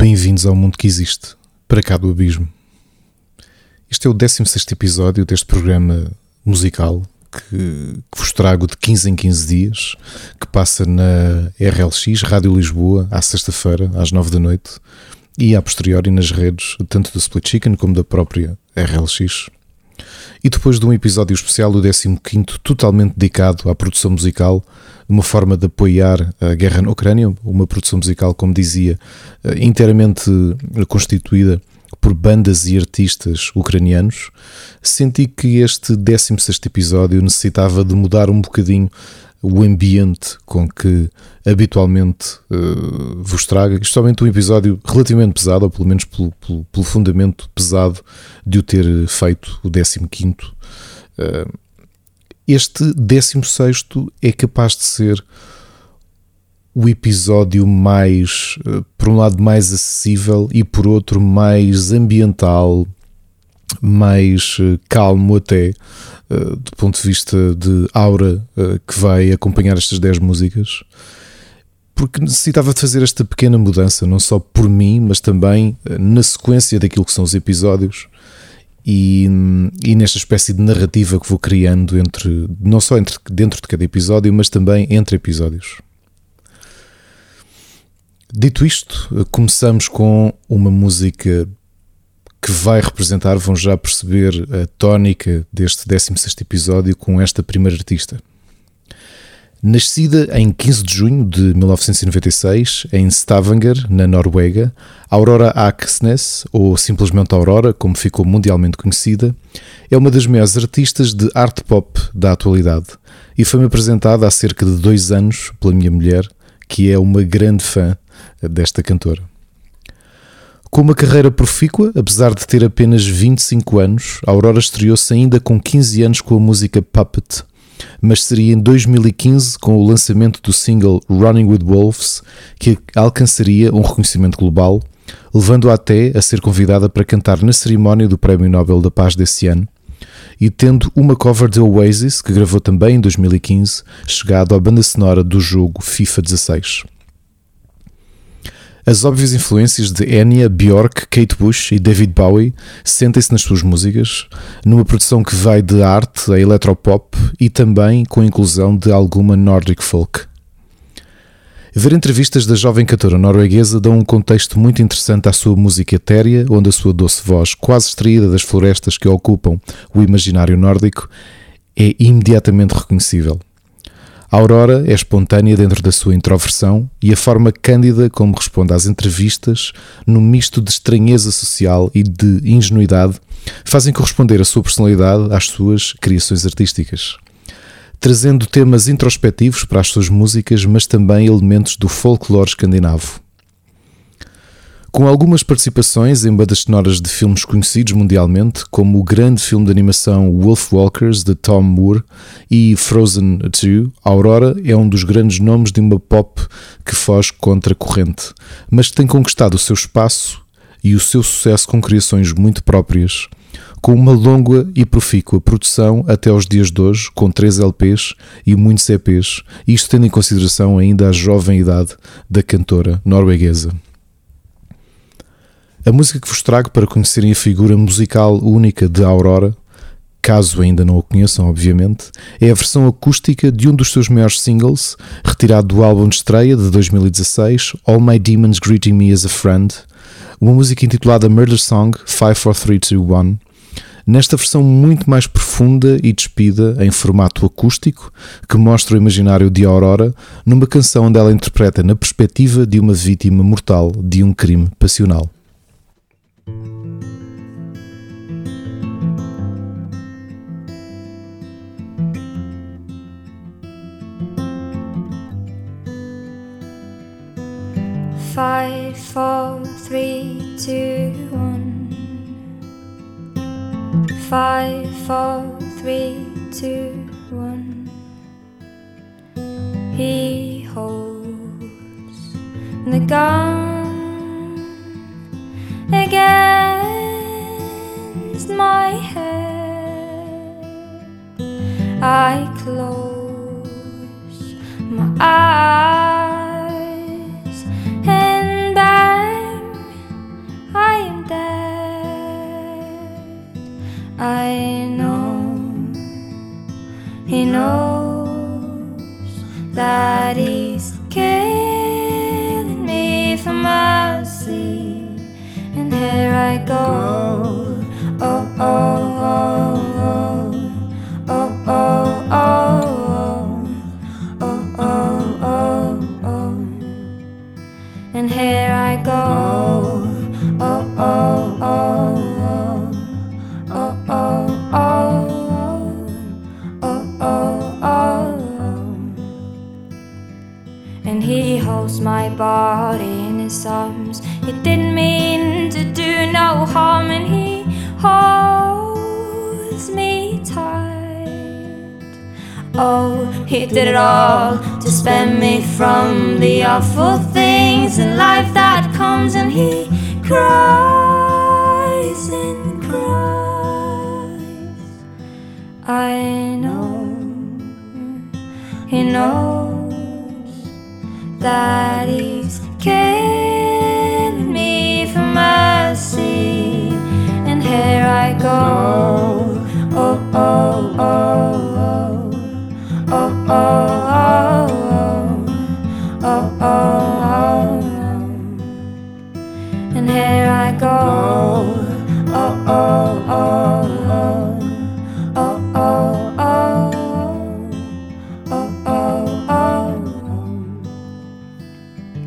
Bem-vindos ao mundo que existe, para cá do abismo. Este é o 16º episódio deste programa musical que vos trago de 15 em 15 dias, que passa na RLX, Rádio Lisboa, à sexta-feira, às 9 da noite, e a posteriori nas redes, tanto do Split Chicken como da própria RLX. E depois de um episódio especial, o 15º, totalmente dedicado à produção musical, uma forma de apoiar a guerra na Ucrânia, uma produção musical, como dizia, inteiramente constituída por bandas e artistas ucranianos. Senti que este 16º episódio necessitava de mudar um bocadinho o ambiente com que habitualmente vos trago, justamente um episódio relativamente pesado, ou pelo menos pelo fundamento pesado de o ter feito, o 15º. Este 16º é capaz de ser o episódio mais, por um lado, mais acessível e por outro mais ambiental, mais calmo até, do ponto de vista de aura que vai acompanhar estas 10 músicas, porque necessitava de fazer esta pequena mudança, não só por mim, mas também na sequência daquilo que são os episódios e nesta espécie de narrativa que vou criando não só dentro de cada episódio, mas também entre episódios. Dito isto, começamos com uma música que vai representar, vão já perceber a tónica deste 16º episódio com esta primeira artista. Nascida em 15 de junho de 1996 em Stavanger, na Noruega, Aurora Aksnes, ou simplesmente Aurora, como ficou mundialmente conhecida, é uma das maiores artistas de art pop da atualidade e foi-me apresentada há cerca de 2 anos pela minha mulher, que é uma grande fã desta cantora. Com uma carreira profícua, apesar de ter apenas 25 anos, Aurora estreou-se ainda com 15 anos com a música Puppet, mas seria em 2015 com o lançamento do single Running with Wolves que alcançaria um reconhecimento global, levando-a até a ser convidada para cantar na cerimónia do Prémio Nobel da Paz desse ano, e tendo uma cover de Oasis, que gravou também em 2015, chegado à banda sonora do jogo FIFA 16. As óbvias influências de Enya, Björk, Kate Bush e David Bowie sentem-se nas suas músicas, numa produção que vai de arte a eletropop e também com a inclusão de alguma Nordic folk. Ver entrevistas da jovem cantora norueguesa dão um contexto muito interessante à sua música etérea, onde a sua doce voz, quase extraída das florestas que ocupam o imaginário nórdico, é imediatamente reconhecível. A Aurora é espontânea dentro da sua introversão e a forma cândida como responde às entrevistas, num misto de estranheza social e de ingenuidade, fazem corresponder a sua personalidade às suas criações artísticas, trazendo temas introspectivos para as suas músicas, mas também elementos do folclore escandinavo. Com algumas participações em bandas sonoras de filmes conhecidos mundialmente, como o grande filme de animação Wolf Walkers, de Tom Moore, e Frozen 2, Aurora é um dos grandes nomes de uma pop que foge contra a corrente, mas que tem conquistado o seu espaço e o seu sucesso com criações muito próprias, com uma longa e profícua produção até aos dias de hoje, com 3 LPs e muitos EPs, isto tendo em consideração ainda a jovem idade da cantora norueguesa. A música que vos trago para conhecerem a figura musical única de Aurora, caso ainda não a conheçam, obviamente, é a versão acústica de um dos seus maiores singles, retirado do álbum de estreia de 2016, All My Demons Greeting Me As A Friend, uma música intitulada Murder Song, 54321, nesta versão muito mais profunda e despida em formato acústico, que mostra o imaginário de Aurora numa canção onde ela interpreta na perspectiva de uma vítima mortal de um crime passional. Five, four, three, two, one. 5, 4, 3, 2, 1. He holds the gun against my head. I close my eyes and bang knows that he's killing me for mercy, and here I go. Oh, oh, oh, oh, oh, oh, oh. And here I go, oh, oh, oh, oh, oh, oh, oh, oh, oh, oh. And he holds my body in his arms. He didn't mean to do no harm, and he holds me tight. Oh, he did it all to spare me from the awful thing in life that comes, and he cries and cries. I know he knows that he's killing me for mercy, and here I go. Oh, oh, oh, oh, oh, oh, oh. Oh, oh, oh, and here I go. Oh, oh, oh, oh, oh, oh, oh, oh, oh,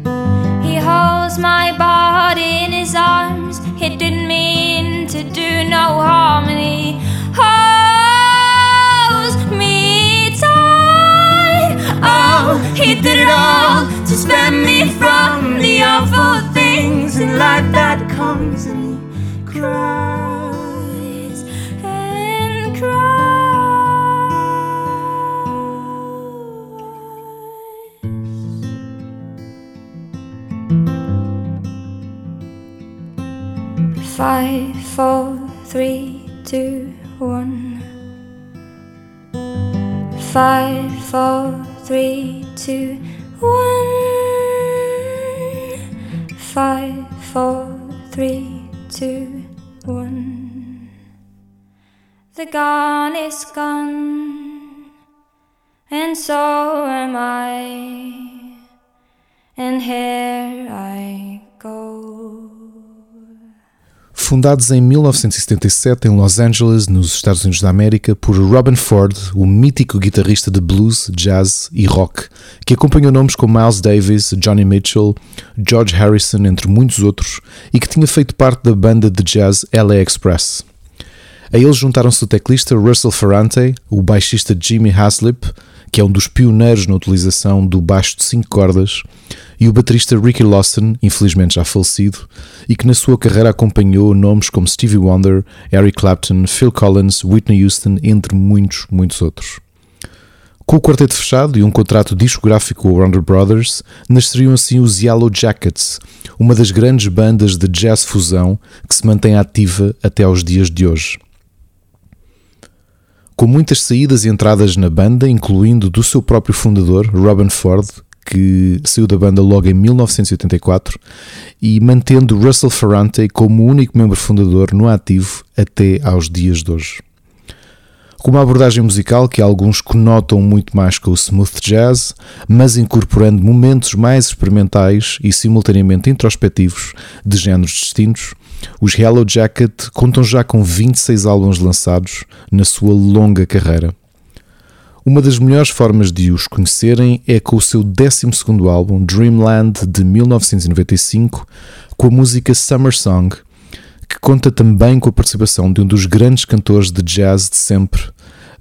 oh. He holds my body in his arms. He didn't mean to do no harm, and he holds me tight. Oh, he did it all to spare me from the awful things in life that comes, and he cries and cries. 5, 4, 3, 2, 1. 5, 4, 3, 2, 1. 5, 4, 3, 2, 1. The gun is gone, and so am I, and here I go. Fundados em 1977 em Los Angeles, nos Estados Unidos da América, por Robin Ford, o mítico guitarrista de blues, jazz e rock, que acompanhou nomes como Miles Davis, Johnny Mitchell, George Harrison, entre muitos outros, e que tinha feito parte da banda de jazz LA Express. A eles juntaram-se o teclista Russell Ferrante, o baixista Jimmy Haslip, que é um dos pioneiros na utilização do baixo de 5 cordas, e o baterista Ricky Lawson, infelizmente já falecido, e que na sua carreira acompanhou nomes como Stevie Wonder, Eric Clapton, Phil Collins, Whitney Houston, entre muitos, muitos outros. Com o quarteto fechado e um contrato discográfico com a Warner Brothers, nasceriam assim os Yellowjackets, uma das grandes bandas de jazz fusão que se mantém ativa até aos dias de hoje. Com muitas saídas e entradas na banda, incluindo do seu próprio fundador, Robin Ford, que saiu da banda logo em 1984, e mantendo Russell Ferrante como o único membro fundador no ativo até aos dias de hoje. Com uma abordagem musical que alguns conotam muito mais com o smooth jazz, mas incorporando momentos mais experimentais e simultaneamente introspectivos de géneros distintos, os Yellowjackets contam já com 26 álbuns lançados na sua longa carreira. Uma das melhores formas de os conhecerem é com o seu 12º álbum, Dreamland, de 1995, com a música Summer Song, que conta também com a participação de um dos grandes cantores de jazz de sempre,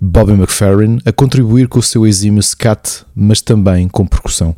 Bobby McFerrin, a contribuir com o seu exímio scat, mas também com percussão.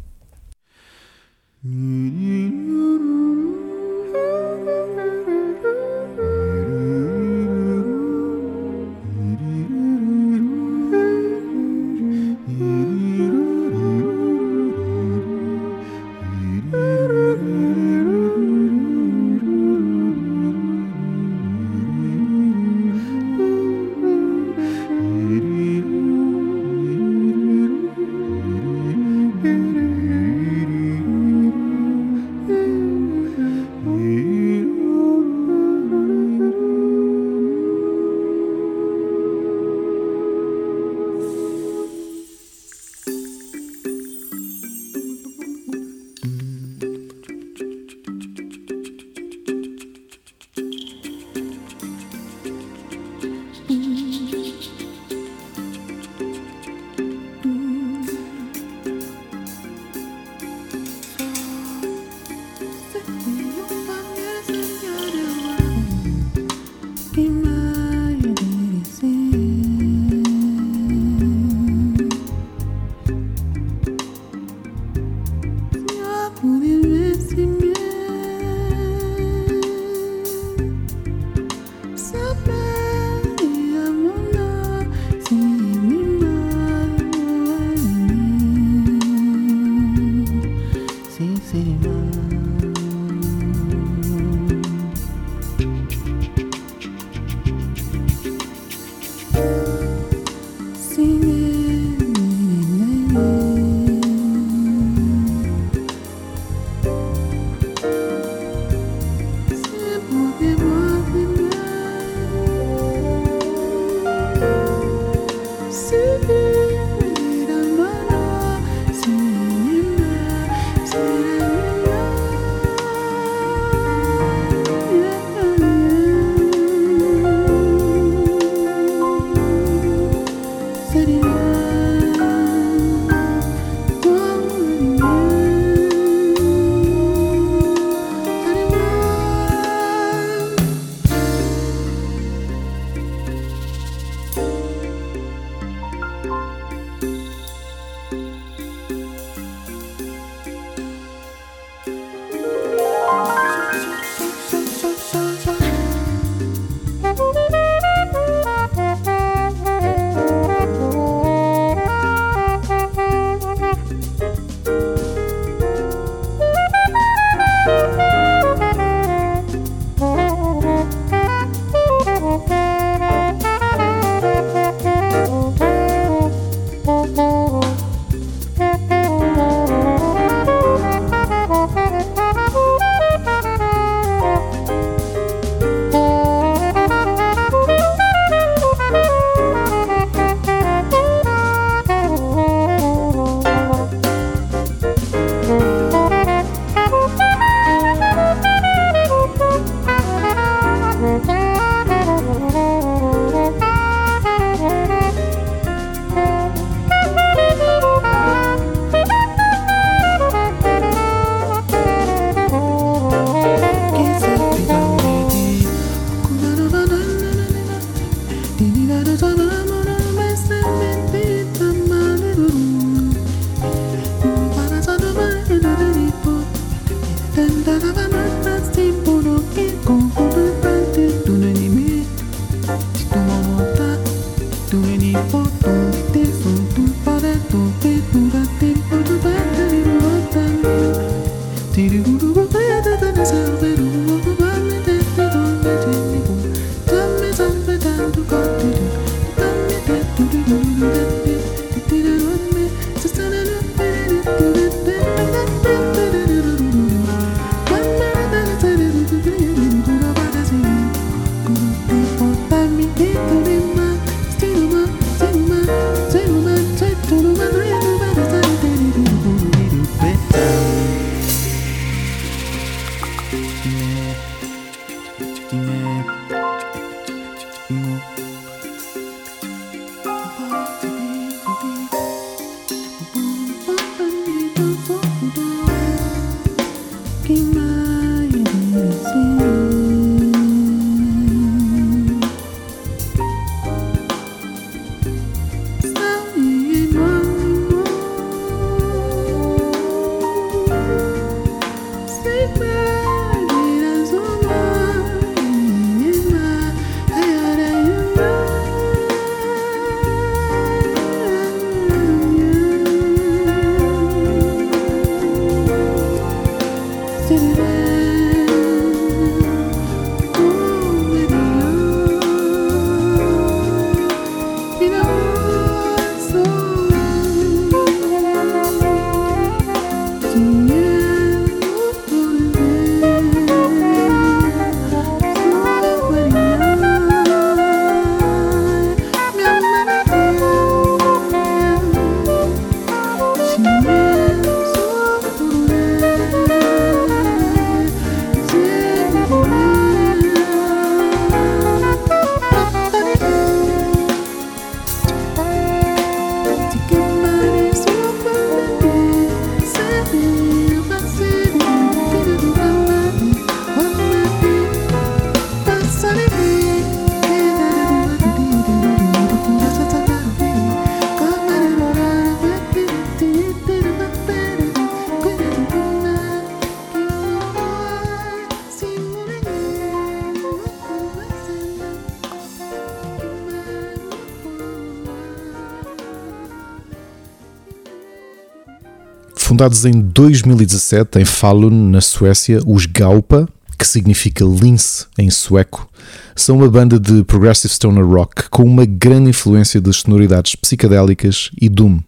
Fundados em 2017 em Falun, na Suécia, os Gaupa, que significa lince em sueco, são uma banda de progressive stoner rock com uma grande influência das sonoridades psicadélicas e doom.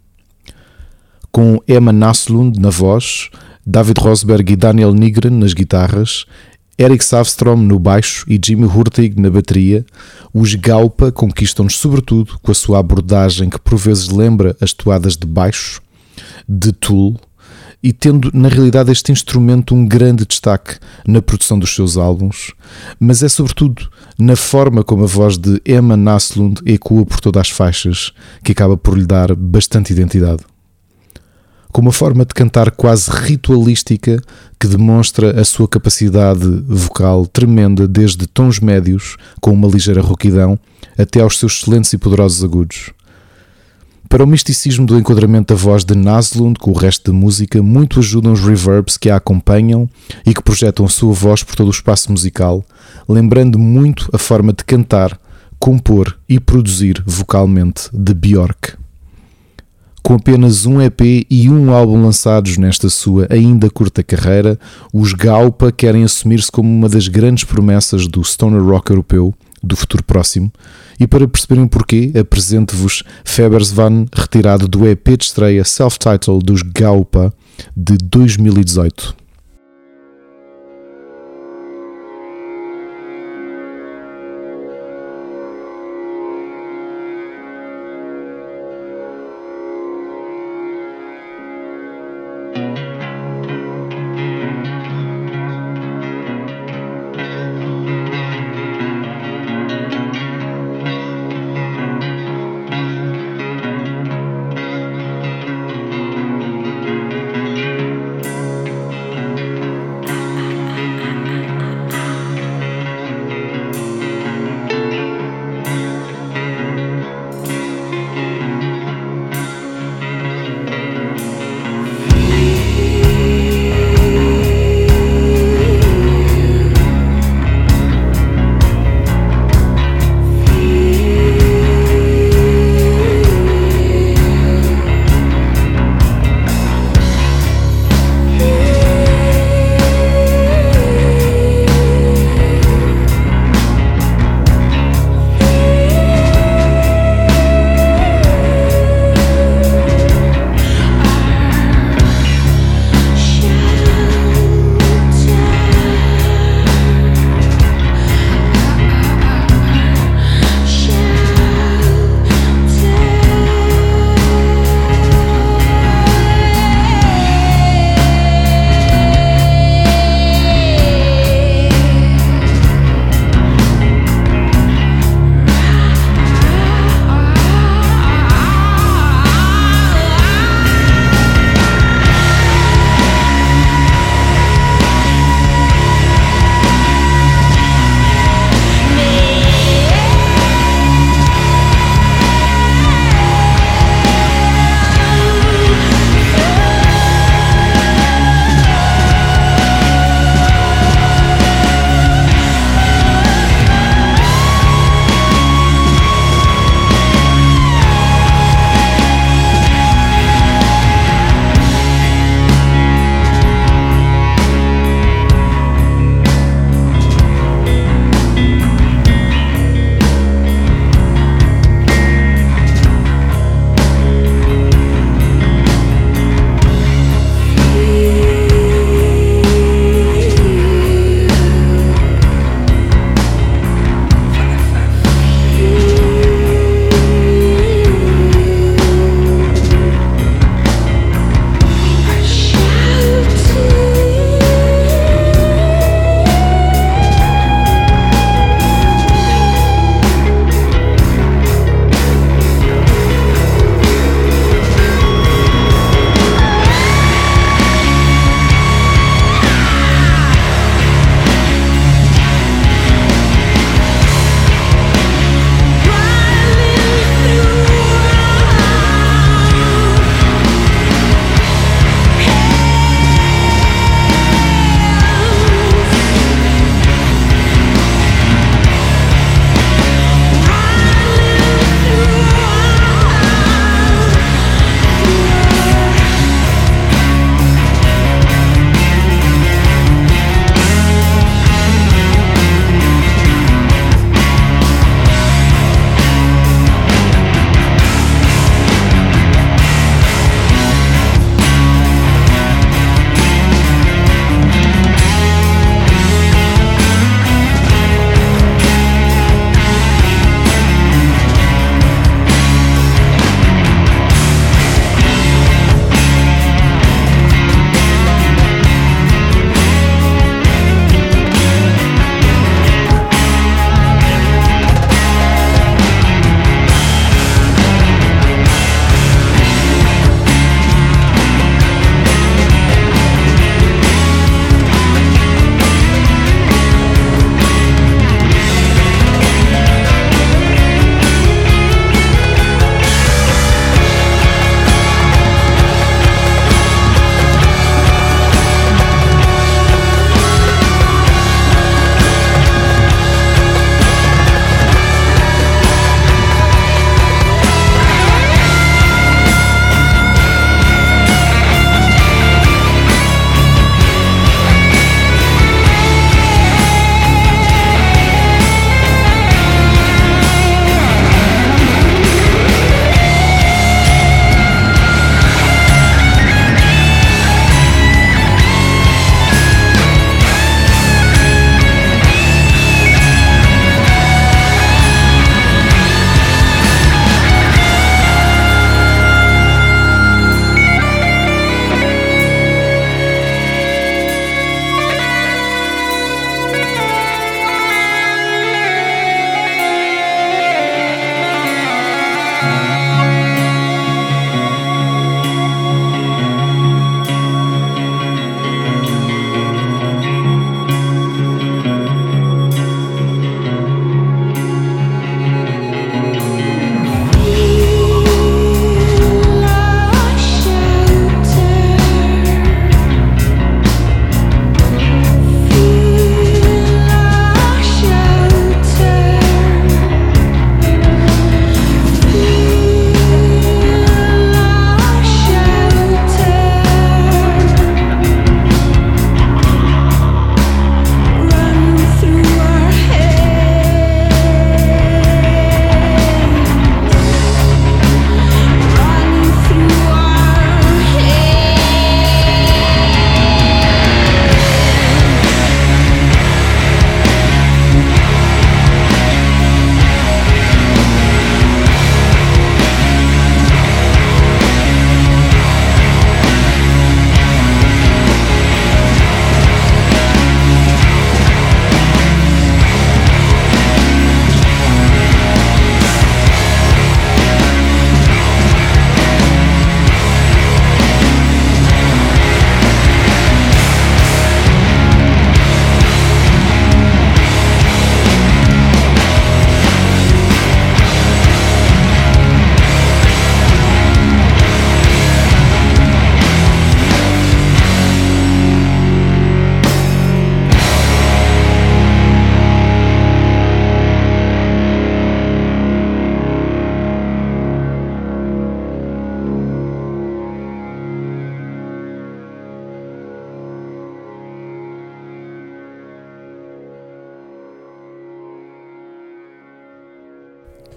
Com Emma Naslund na voz, David Rosberg e Daniel Nygren nas guitarras, Erik Savstrom no baixo e Jimmy Hurtig na bateria, os Gaupa conquistam-nos sobretudo com a sua abordagem que por vezes lembra as toadas de baixo, de Tool, e tendo na realidade este instrumento um grande destaque na produção dos seus álbuns, mas é sobretudo na forma como a voz de Emma Naslund ecoa por todas as faixas que acaba por lhe dar bastante identidade. Com uma forma de cantar quase ritualística que demonstra a sua capacidade vocal tremenda desde tons médios com uma ligeira rouquidão até aos seus excelentes e poderosos agudos. Para o misticismo do enquadramento da voz de Naslund com o resto da música, muito ajudam os reverbs que a acompanham e que projetam a sua voz por todo o espaço musical, lembrando muito a forma de cantar, compor e produzir vocalmente de Björk. Com apenas um EP e um álbum lançados nesta sua ainda curta carreira, os Gaupa querem assumir-se como uma das grandes promessas do stoner rock europeu do futuro próximo, e para perceberem o porquê, apresento-vos Febersvan, retirado do EP de estreia self-titled dos Gaupa de 2018.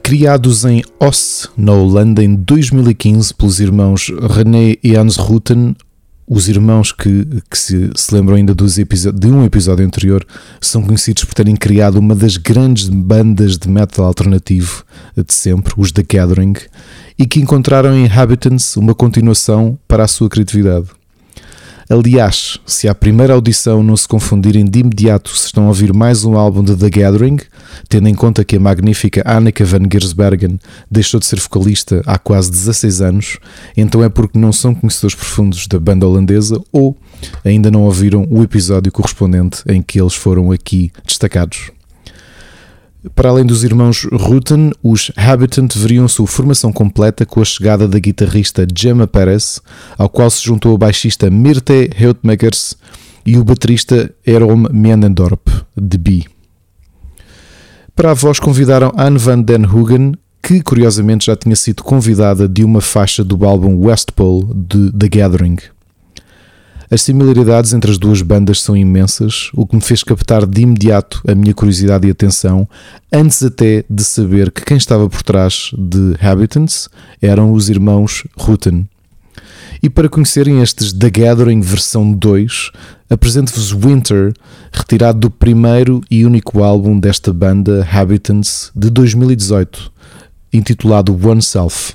Criados em Oss, na Holanda, em 2015, pelos irmãos René e Hans Rutten, os irmãos que se lembram ainda de um episódio anterior, são conhecidos por terem criado uma das grandes bandas de metal alternativo de sempre, os The Gathering, e que encontraram em Inhabitants uma continuação para a sua criatividade. Aliás, se à primeira audição não se confundirem de imediato se estão a ouvir mais um álbum de The Gathering, tendo em conta que a magnífica Anneke van Giersbergen deixou de ser vocalista há quase 16 anos, então é porque não são conhecedores profundos da banda holandesa ou ainda não ouviram o episódio correspondente em que eles foram aqui destacados. Para além dos irmãos Rutten, os Habitant veriam sua formação completa com a chegada da guitarrista Gemma Perez, ao qual se juntou a baixista Mirte Houtmakers e o baterista Erom Mienendorp, de Bee. Para a voz convidaram Anne van den Hoogen, que curiosamente já tinha sido convidada de uma faixa do álbum Westpol de The Gathering. As similaridades entre as duas bandas são imensas, o que me fez captar de imediato a minha curiosidade e atenção, antes até de saber que quem estava por trás de Habitants eram os irmãos Rutten. E para conhecerem estes The Gathering versão 2, apresento-vos Winter, retirado do primeiro e único álbum desta banda, Habitants, de 2018, intitulado Oneself.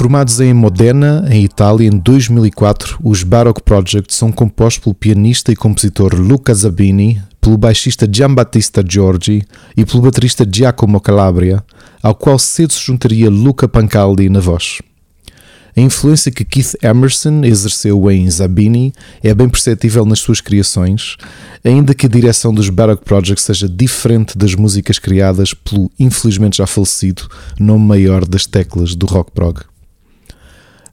Formados em Modena, em Itália, em 2004, os Barock Project são compostos pelo pianista e compositor Luca Zabini, pelo baixista Giambattista Giorgi e pelo baterista Giacomo Calabria, ao qual cedo se juntaria Luca Pancaldi na voz. A influência que Keith Emerson exerceu em Zabini é bem perceptível nas suas criações, ainda que a direção dos Baroque Project seja diferente das músicas criadas pelo infelizmente já falecido nome maior das teclas do rock prog.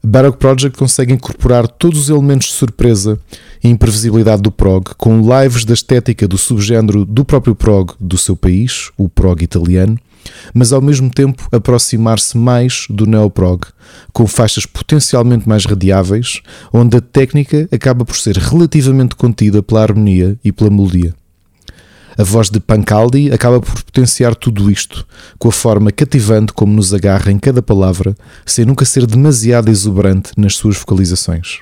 Baroque Project consegue incorporar todos os elementos de surpresa e imprevisibilidade do prog, com lives da estética do subgénero do próprio prog do seu país, o prog italiano, mas ao mesmo tempo aproximar-se mais do neoprog, com faixas potencialmente mais radiáveis, onde a técnica acaba por ser relativamente contida pela harmonia e pela melodia. A voz de Pancaldi acaba por potenciar tudo isto, com a forma cativante como nos agarra em cada palavra, sem nunca ser demasiado exuberante nas suas vocalizações.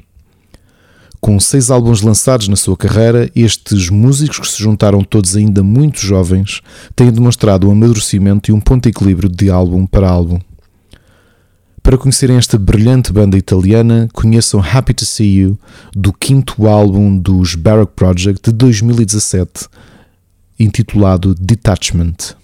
Com 6 álbuns lançados na sua carreira, estes músicos que se juntaram todos ainda muito jovens têm demonstrado um amadurecimento e um ponto de equilíbrio de álbum para álbum. Para conhecerem esta brilhante banda italiana, conheçam Happy to See You, do 5º álbum dos Baroque Project de 2017, intitulado Detachment.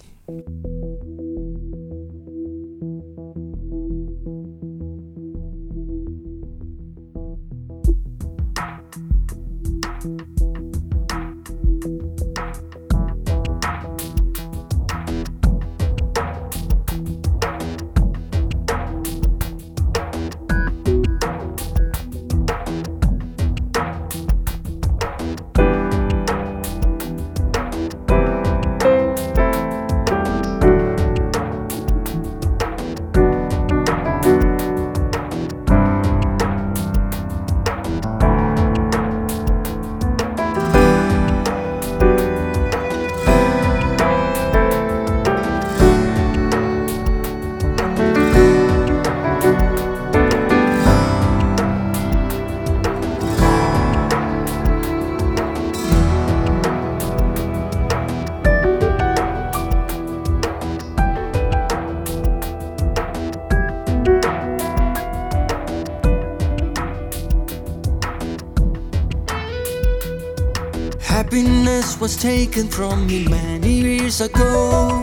Happiness was taken from me many years ago.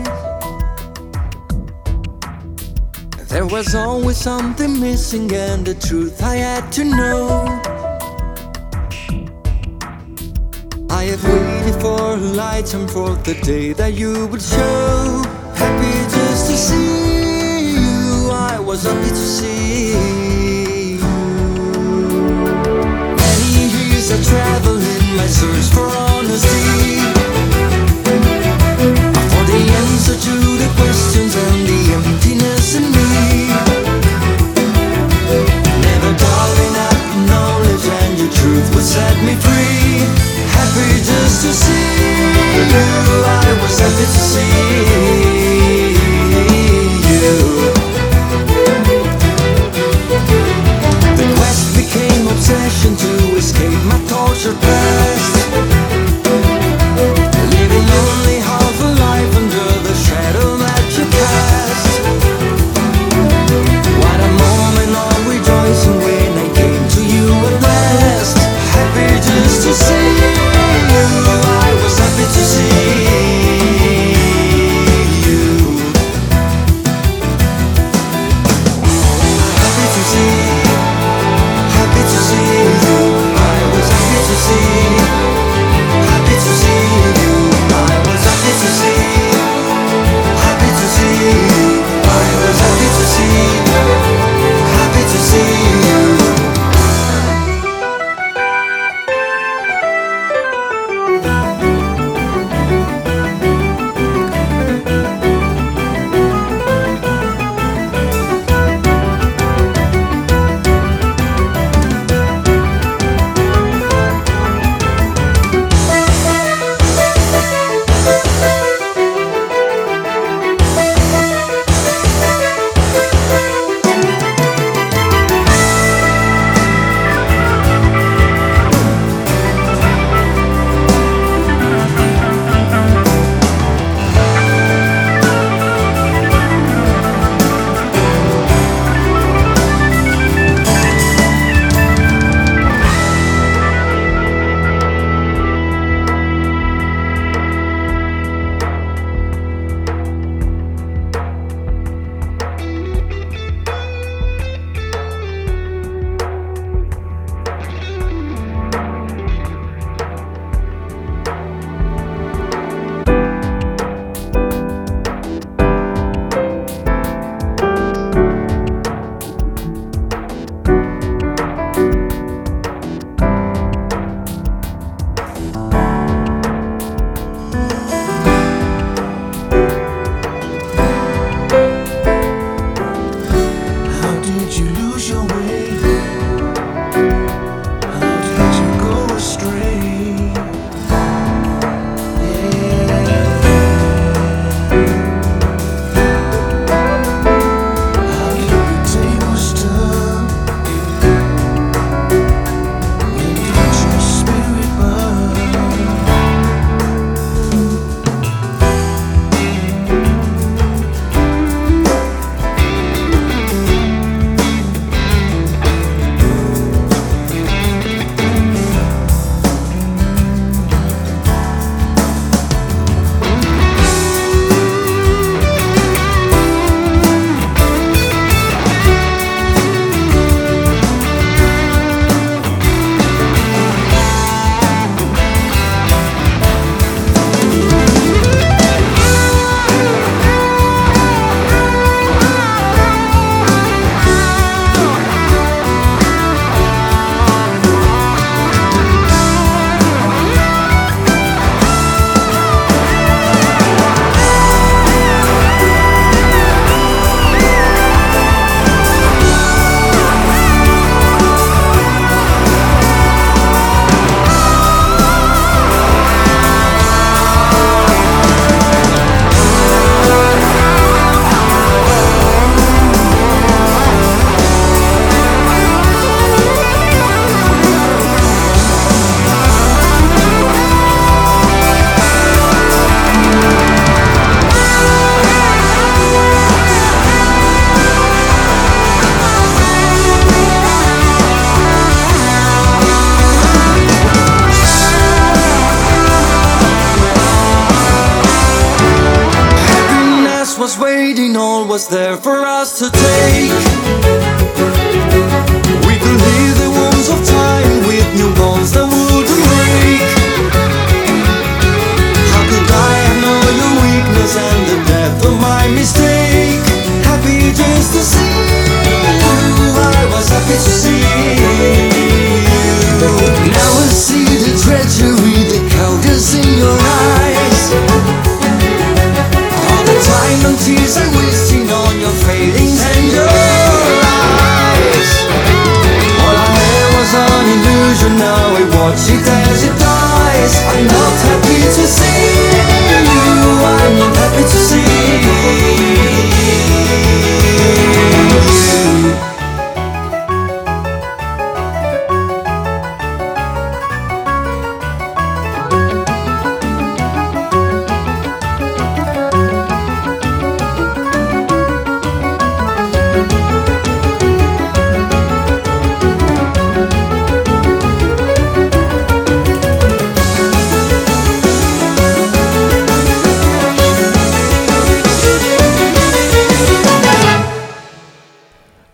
There was always something missing, and the truth I had to know. I have waited for a light and for the day that you would show. Happy just to see you, I was happy to see you. Many years I traveled in my search for all. For the answer to the questions and the emptiness in me. Never calling up knowledge, and your truth would set me free. Happy just to see you, I was happy to see you.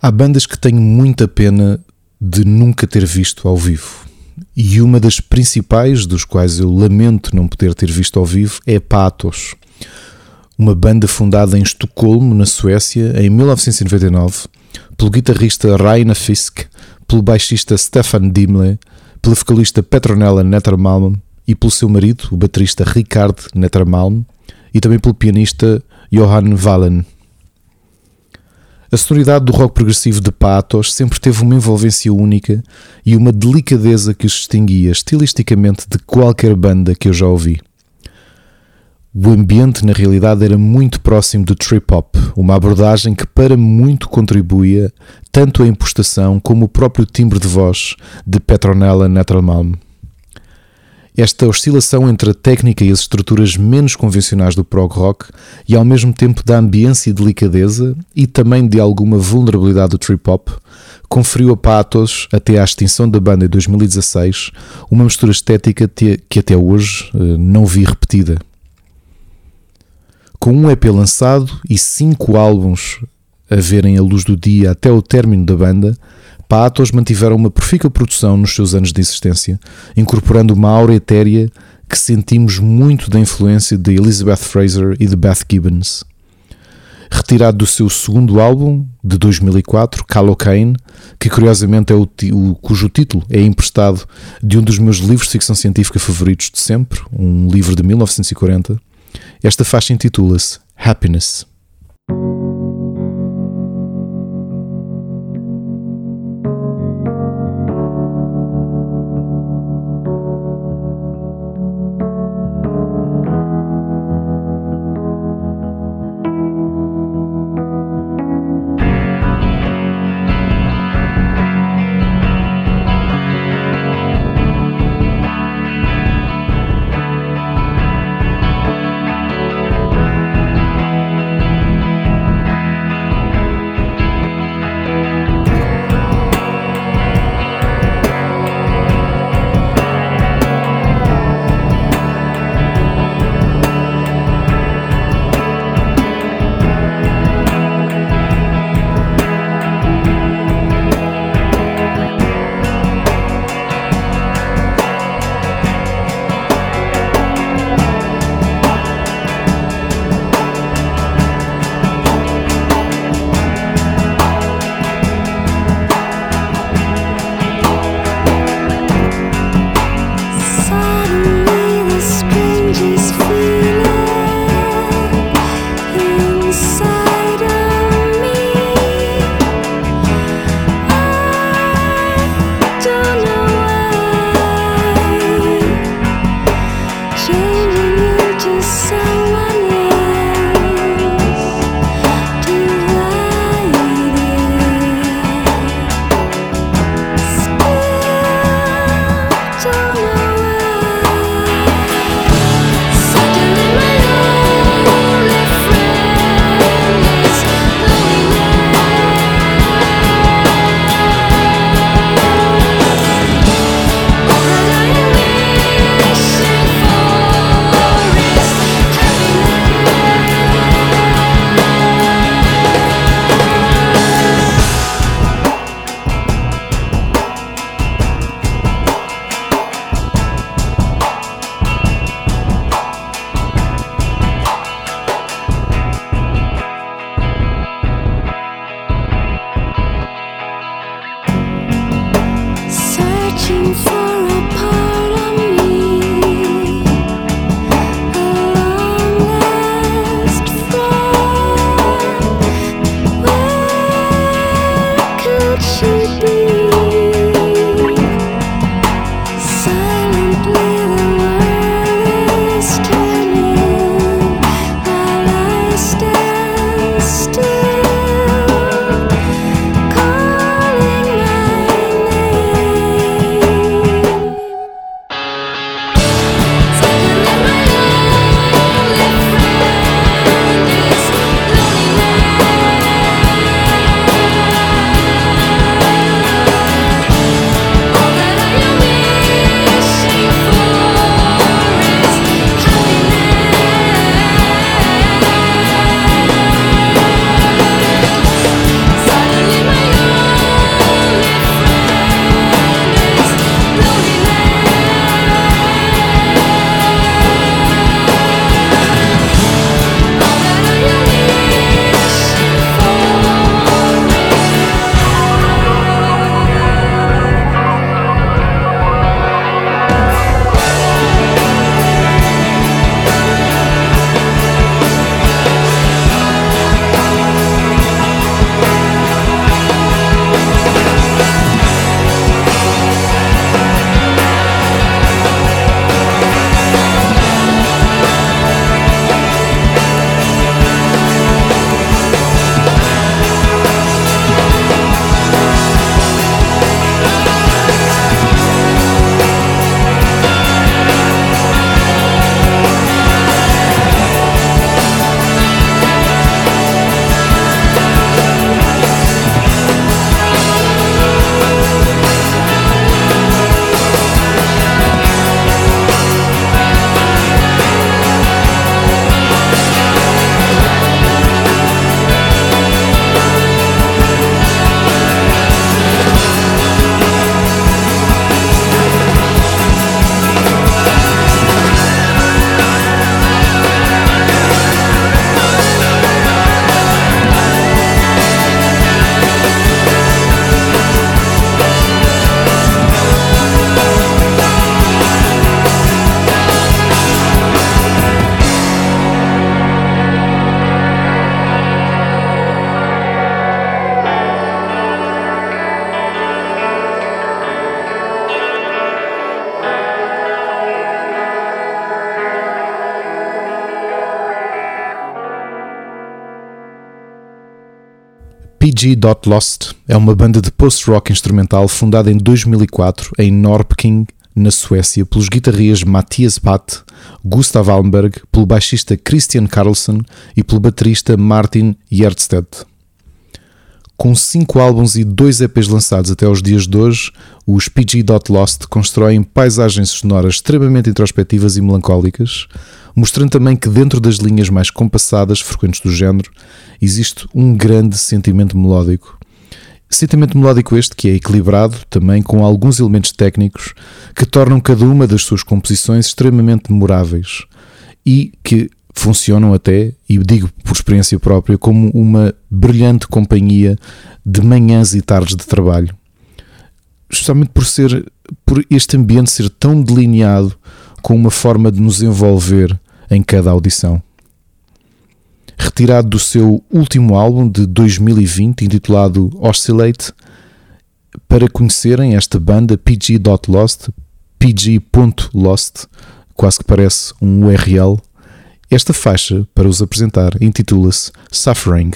Há bandas que tenho muita pena de nunca ter visto ao vivo, e uma das principais, dos quais eu lamento não poder ter visto ao vivo, é Patos, uma banda fundada em Estocolmo, na Suécia, em 1999, pelo guitarrista Raina Fisk, pelo baixista Stefan Dimle, pela vocalista Petronella Nettermalm e pelo seu marido, o baterista Richard Nettermalm, e também pelo pianista Johan Wallen. A sonoridade do rock progressivo de Patos sempre teve uma envolvência única e uma delicadeza que os distinguia estilisticamente de qualquer banda que eu já ouvi. O ambiente, na realidade, era muito próximo do trip-hop, uma abordagem que para muito contribuía tanto a impostação como o próprio timbre de voz de Petronella Nettermalm. Esta oscilação entre a técnica e as estruturas menos convencionais do prog rock e ao mesmo tempo da ambiência e delicadeza e também de alguma vulnerabilidade do trip-hop conferiu a Patos, até à extinção da banda em 2016, uma mistura estética que até hoje não vi repetida. Com um EP lançado e 5 álbuns a verem a luz do dia até o término da banda, Patos mantiveram uma profícua produção nos seus anos de existência, incorporando uma aura etérea que sentimos muito da influência de Elizabeth Fraser e de Beth Gibbons. Retirado do seu segundo álbum, de 2004, Calocaine, que curiosamente é cujo título é emprestado de um dos meus livros de ficção científica favoritos de sempre, um livro de 1940, esta faixa intitula-se Happiness. Lost é uma banda de post-rock instrumental fundada em 2004 em Norrköping, na Suécia, pelos guitarristas Mattias Patt, Gustav Almberg, pelo baixista Christian Karlsson e pelo baterista Martin Hjertstedt. Com 5 álbuns e 2 EPs lançados até aos dias de hoje, os PG. Lost constroem paisagens sonoras extremamente introspectivas e melancólicas, mostrando também que dentro das linhas mais compassadas, frequentes do género, existe um grande sentimento melódico. Sentimento melódico este que é equilibrado também com alguns elementos técnicos que tornam cada uma das suas composições extremamente memoráveis e que funcionam até, e digo por experiência própria, como uma brilhante companhia de manhãs e tardes de trabalho. Justamente por este ambiente ser tão delineado com uma forma de nos envolver em cada audição. Retirado do seu último álbum de 2020, intitulado Oscillate, para conhecerem esta banda PG.Lost, PG.Lost, quase que parece um URL, esta faixa, para os apresentar, intitula-se Suffering.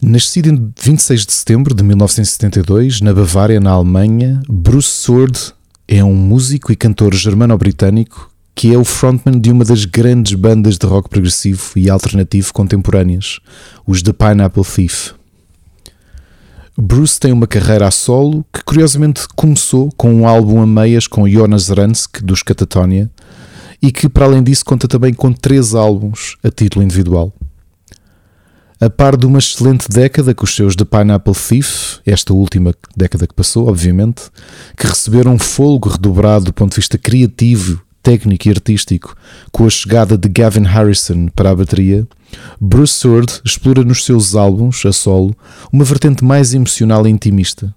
Nascido em 26 de setembro de 1972, na Bavária, na Alemanha, Bruce Sword é um músico e cantor germano-britânico que é o frontman de uma das grandes bandas de rock progressivo e alternativo contemporâneas, os The Pineapple Thief. Bruce tem uma carreira a solo que curiosamente começou com um álbum a meias com Jonas Ransk, dos Catatonia, e que para além disso conta também com 3 álbuns a título individual. A par de uma excelente década com os seus The Pineapple Thief, esta última década que passou, obviamente, que receberam um fôlego redobrado do ponto de vista criativo, técnico e artístico, com a chegada de Gavin Harrison para a bateria, Bruce Sword explora nos seus álbuns, a solo, uma vertente mais emocional e intimista,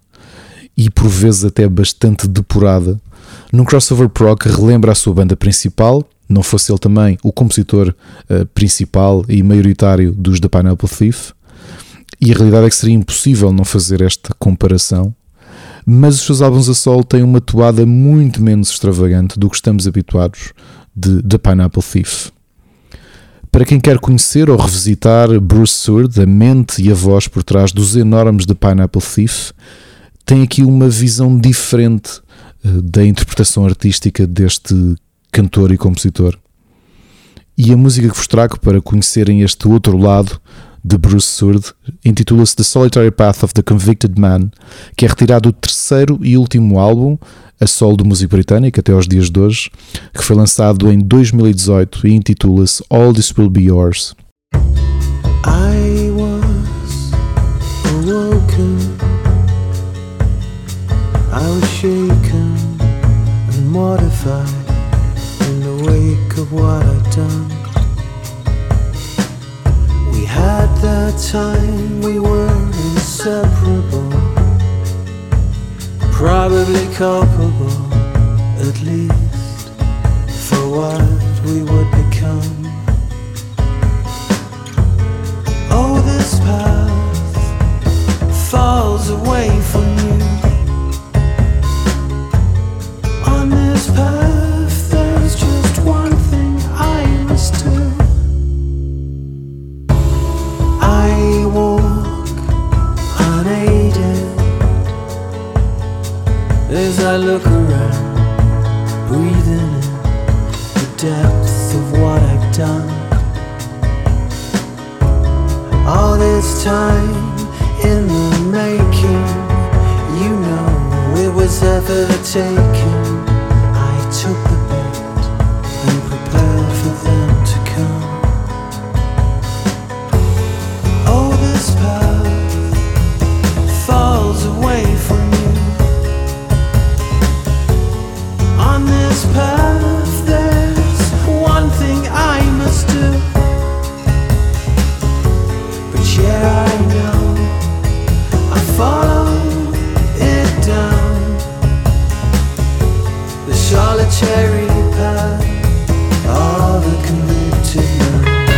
e por vezes até bastante depurada, num crossover pro que relembra a sua banda principal, não fosse ele também o compositor principal e maioritário dos The Pineapple Thief, e a realidade é que seria impossível não fazer esta comparação, mas os seus álbuns a solo têm uma toada muito menos extravagante do que estamos habituados de The Pineapple Thief. Para quem quer conhecer ou revisitar Bruce Sword, a mente e a voz por trás dos enormes The Pineapple Thief, tem aqui uma visão diferente da interpretação artística deste cantor e compositor. E a música que vos trago para conhecerem este outro lado de Bruce Sword intitula-se The Solitary Path of the Convicted Man, que é retirado do 3º e último álbum a solo do músico britânico até aos dias de hoje, que foi lançado em 2018 e intitula-se All This Will Be Yours. I was awoken, I was shaken and mortified in the wake of what I'd done. We had that time, we were inseparable, probably culpable, at least, for what we would become. Oh, this path falls away from you. On this path, there's just one thing I must do. I walk unaided as I look around, breathing in the depths of what I've done. All this time in the making, you know it was ever taken. I took the bait and prepared for them to come. This path falls away from you. On this path there's one thing I must do. But yeah, I know I follow it down. The solitary path of the convicted man.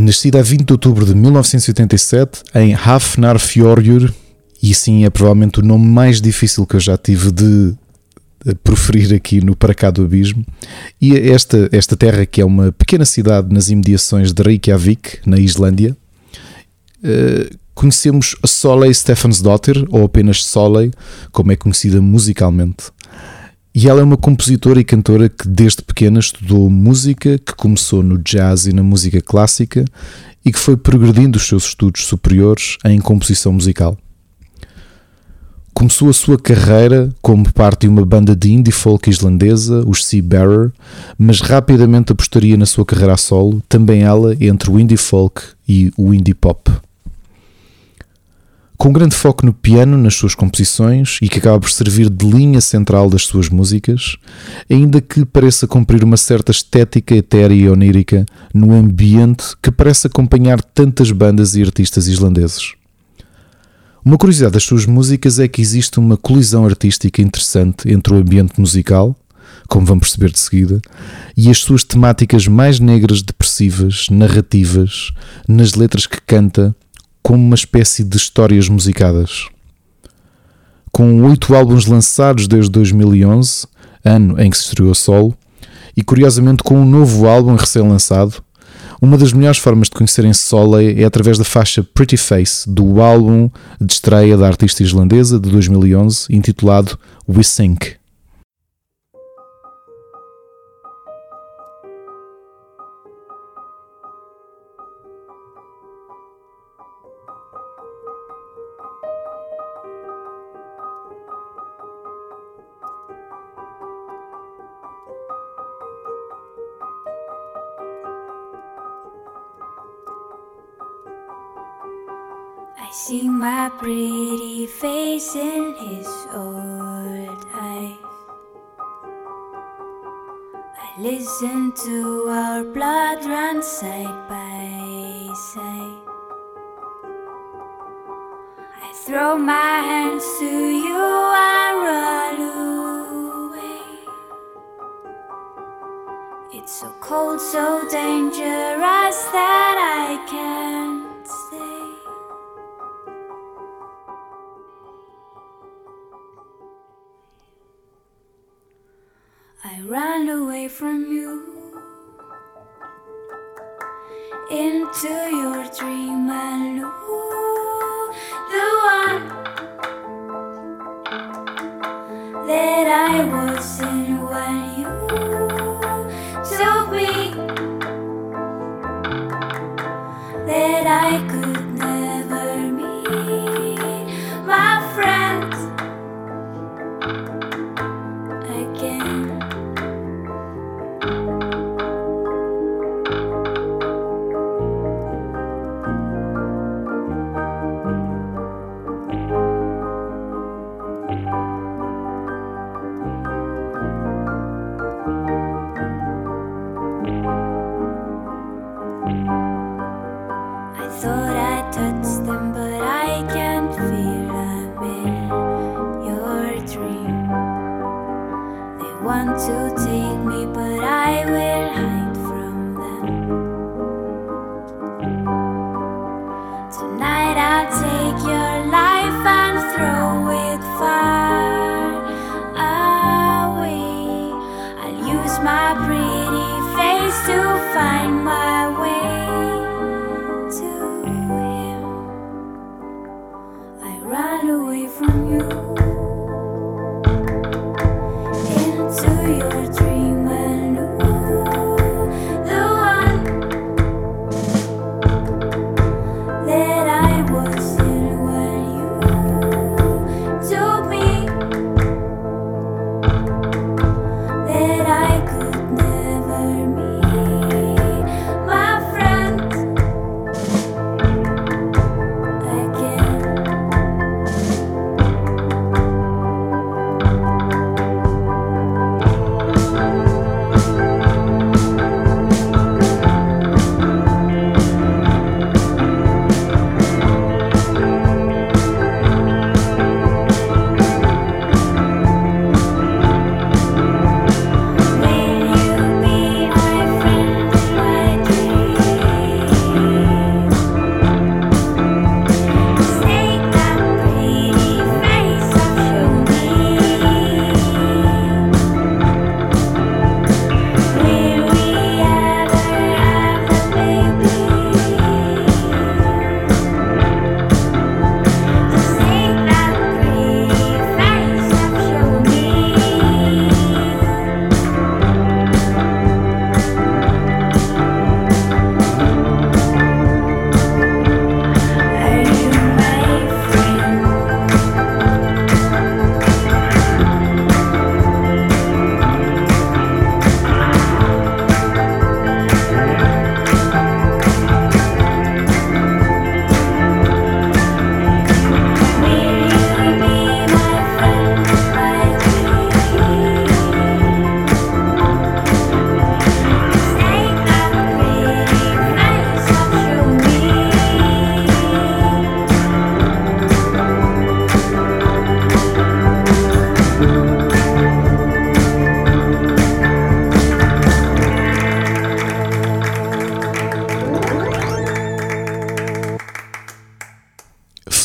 Nascida a 20 de outubro de 1987 em Hafnarfjörður, e sim, é provavelmente o nome mais difícil que eu já tive de proferir aqui no Para Cá do Abismo, e esta terra, que é uma pequena cidade nas imediações de Reykjavik, na Islândia. Conhecemos a Soley Stefánsdóttir, ou apenas Soley, como é conhecida musicalmente. E ela é uma compositora e cantora que desde pequena estudou música, que começou no jazz e na música clássica, e que foi progredindo os seus estudos superiores em composição musical. Começou a sua carreira como parte de uma banda de indie folk islandesa, os Seabearer, mas rapidamente apostaria na sua carreira a solo, também ela entre o indie folk e o indie pop. Com grande foco no piano nas suas composições e que acaba por servir de linha central das suas músicas, ainda que pareça cumprir uma certa estética etérea e onírica no ambiente que parece acompanhar tantas bandas e artistas islandeses. Uma curiosidade das suas músicas é que existe uma colisão artística interessante entre o ambiente musical, como vão perceber de seguida, e as suas temáticas mais negras, depressivas, narrativas, nas letras que canta, como uma espécie de histórias musicadas. Com 8 álbuns lançados desde 2011, ano em que se estreou a solo, e curiosamente com um novo álbum recém-lançado, uma das melhores formas de conhecerem Soley é através da faixa Pretty Face, do álbum de estreia da artista islandesa de 2011, intitulado We Sink. I see my pretty face in his old eyes. I listen to our blood run side by side. I throw my hands to you and run away. It's so cold, so dangerous that I can't stay. I ran away from you into your dream and knew the one that I was in when you told me that I could never meet my friends.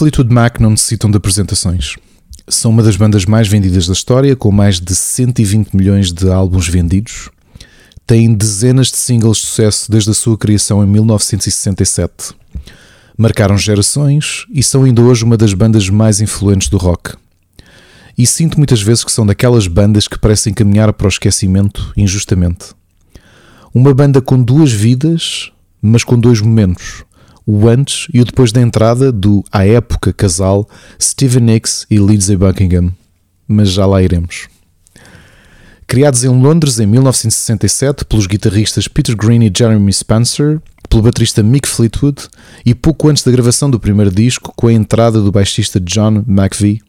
Fleetwood Mac não necessitam de apresentações. São uma das bandas mais vendidas da história, com mais de 120 milhões de álbuns vendidos. Têm dezenas de singles de sucesso desde a sua criação em 1967. Marcaram gerações e são ainda hoje uma das bandas mais influentes do rock. E sinto muitas vezes que são daquelas bandas que parecem caminhar para o esquecimento injustamente. Uma banda com duas vidas, mas com dois momentos. O antes e o depois da entrada do, à época, casal Stevie Nicks e Lindsey Buckingham. Mas já lá iremos. Criados em Londres em 1967 pelos guitarristas Peter Green e Jeremy Spencer, pelo baterista Mick Fleetwood e pouco antes da gravação do primeiro disco, com a entrada do baixista John McVie,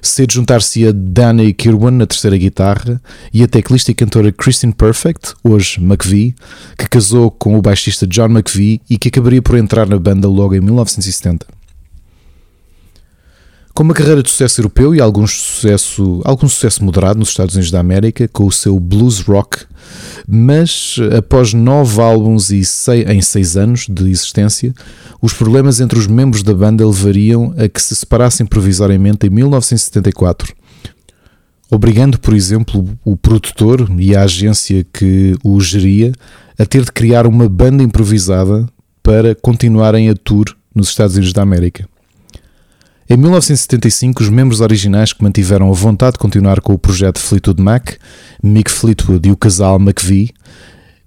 cedo juntar-se a Danny Kirwan na terceira guitarra e a teclista e cantora Christine Perfect, hoje McVie, que casou com o baixista John McVie e que acabaria por entrar na banda logo em 1970. Com uma carreira de sucesso europeu e algum sucesso moderado nos Estados Unidos da América, com o seu blues rock, mas após 9 álbuns em 6 anos de existência, os problemas entre os membros da banda levariam a que se separassem provisoriamente em 1974, obrigando, por exemplo, o produtor e a agência que o geria a ter de criar uma banda improvisada para continuarem a tour nos Estados Unidos da América. Em 1975, os membros originais que mantiveram a vontade de continuar com o projeto Fleetwood Mac, Mick Fleetwood e o casal McVie,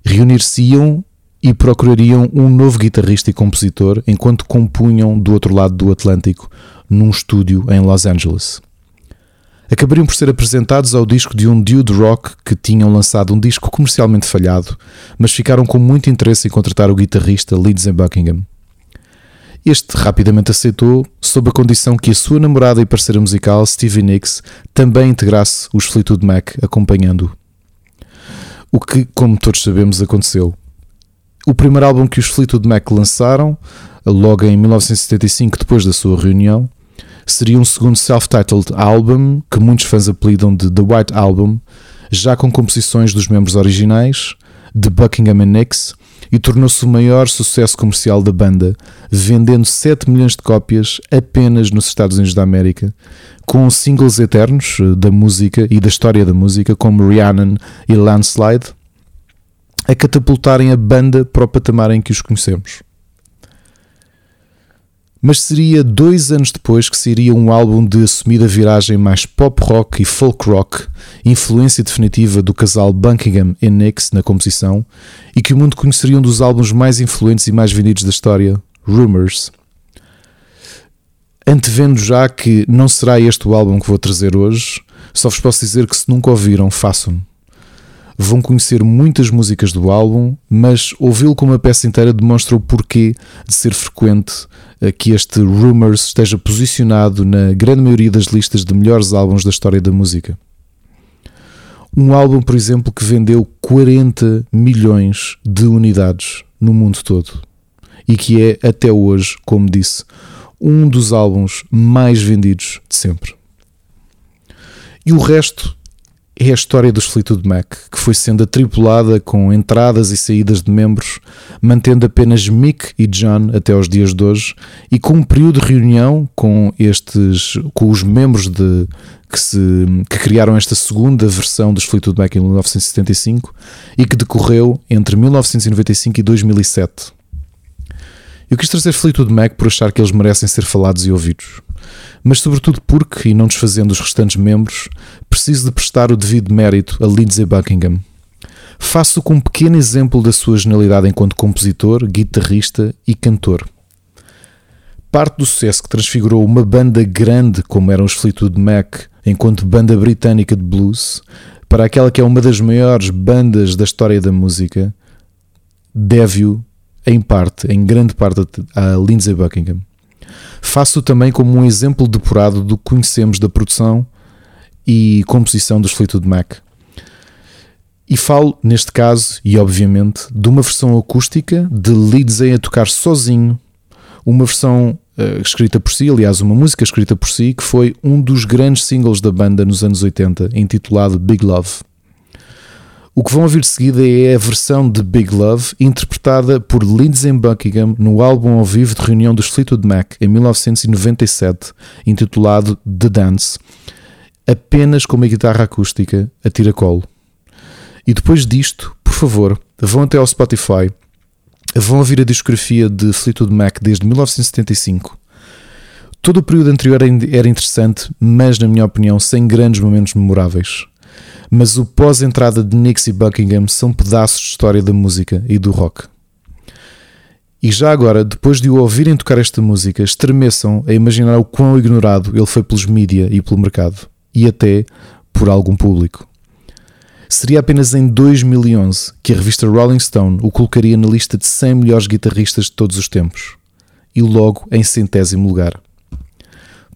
reunir-se-iam e procurariam um novo guitarrista e compositor enquanto compunham do outro lado do Atlântico, num estúdio em Los Angeles. Acabariam por ser apresentados ao disco de um dude rock que tinham lançado um disco comercialmente falhado, mas ficaram com muito interesse em contratar o guitarrista Lindsey Buckingham. Este rapidamente aceitou, sob a condição que a sua namorada e parceira musical, Stevie Nicks, também integrasse os Fleetwood Mac, acompanhando-o. O que, como todos sabemos, aconteceu. O primeiro álbum que os Fleetwood Mac lançaram, logo em 1975, depois da sua reunião, seria um segundo self-titled álbum, que muitos fãs apelidam de The White Album, já com composições dos membros originais, de Buckingham e Nicks, e tornou-se o maior sucesso comercial da banda, vendendo 7 milhões de cópias apenas nos Estados Unidos da América, com singles eternos da música e da história da música, como Rhiannon e Landslide, a catapultarem a banda para o patamar em que os conhecemos. Mas seria 2 anos depois que seria um álbum de assumida viragem mais pop-rock e folk-rock, influência definitiva do casal Buckingham e Nicks na composição, e que o mundo conheceria um dos álbuns mais influentes e mais vendidos da história, Rumours. Antevendo já que não será este o álbum que vou trazer hoje, só vos posso dizer que se nunca ouviram, façam-no. Vão conhecer muitas músicas do álbum, mas ouvi-lo como uma peça inteira demonstra o porquê de ser frequente que este Rumours esteja posicionado na grande maioria das listas de melhores álbuns da história da música. Um álbum, por exemplo, que vendeu 40 milhões de unidades no mundo todo e que é, até hoje, como disse, um dos álbuns mais vendidos de sempre. E o resto é a história dos Fleetwood Mac, que foi sendo atripulada com entradas e saídas de membros, mantendo apenas Mick e John até aos dias de hoje, e com um período de reunião com os membros que criaram esta segunda versão dos Fleetwood Mac em 1975 e que decorreu entre 1995 e 2007. Eu quis trazer Fleetwood Mac por achar que eles merecem ser falados e ouvidos, mas sobretudo porque, e não desfazendo os restantes membros, preciso de prestar o devido mérito a Lindsey Buckingham. Faço com um pequeno exemplo da sua genialidade enquanto compositor, guitarrista e cantor. Parte do sucesso que transfigurou uma banda grande como eram os Fleetwood Mac enquanto banda britânica de blues para aquela que é uma das maiores bandas da história da música deve-o em grande parte, a Lindsey Buckingham. Faço também como um exemplo depurado do que conhecemos da produção e composição dos Fleetwood Mac. E falo, neste caso, e obviamente, de uma versão acústica de Lindsey a tocar sozinho, uma versão escrita por si, aliás, uma música escrita por si, que foi um dos grandes singles da banda nos anos 80, intitulado Big Love. O que vão ouvir de seguida é a versão de Big Love, interpretada por Lindsey Buckingham no álbum ao vivo de reunião dos Fleetwood Mac em 1997, intitulado The Dance, apenas com uma guitarra acústica a tiracolo. E depois disto, por favor, vão até ao Spotify, vão ouvir a discografia de Fleetwood Mac desde 1975. Todo o período anterior era interessante, mas, na minha opinião, sem grandes momentos memoráveis. Mas o pós-entrada de Nixie Buckingham são pedaços de história da música e do rock. E já agora, depois de o ouvirem tocar esta música, estremeçam a imaginar o quão ignorado ele foi pelos mídia e pelo mercado, e até por algum público. Seria apenas em 2011 que a revista Rolling Stone o colocaria na lista de 100 melhores guitarristas de todos os tempos, e logo em 100º lugar.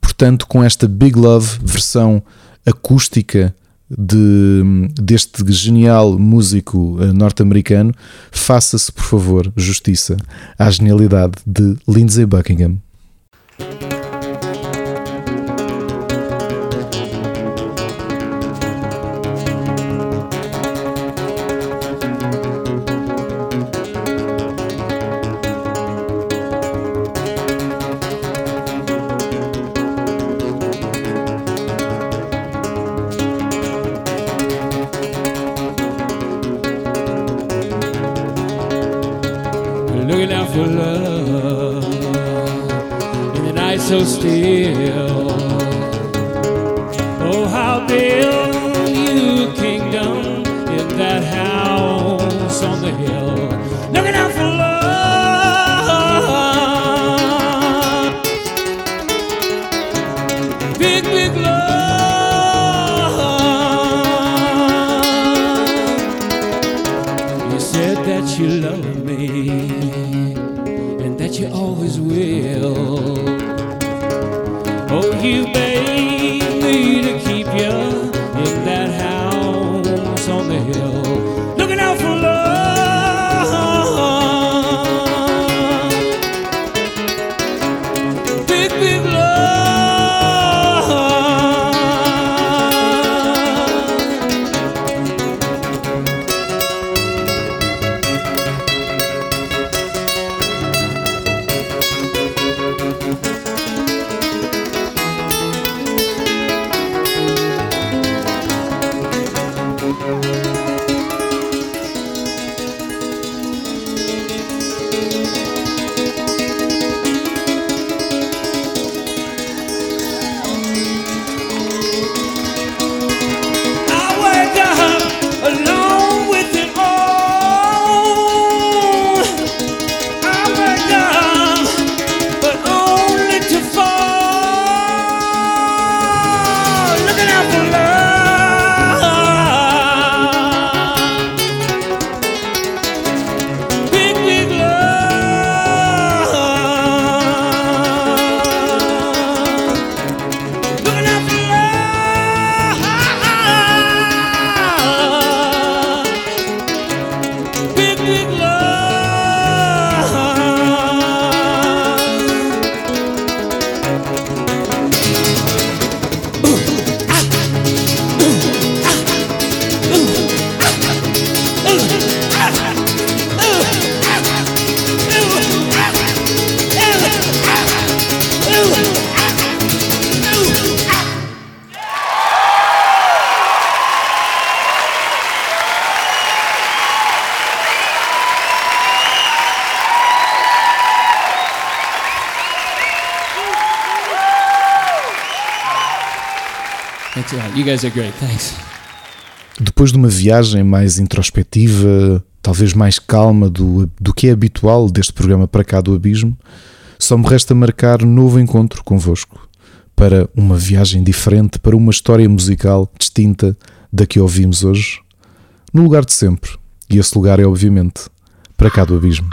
Portanto, com esta Big Love, versão acústica deste genial músico norte-americano, faça-se, por favor, justiça à genialidade de Lindsey Buckingham. You guys are great, thanks. Depois de uma viagem mais introspectiva, talvez mais calma do que é habitual deste programa Para Cá do Abismo, só me resta marcar novo encontro convosco para uma viagem diferente, para uma história musical distinta da que ouvimos hoje, no lugar de sempre. E esse lugar é, obviamente, Para Cá do Abismo.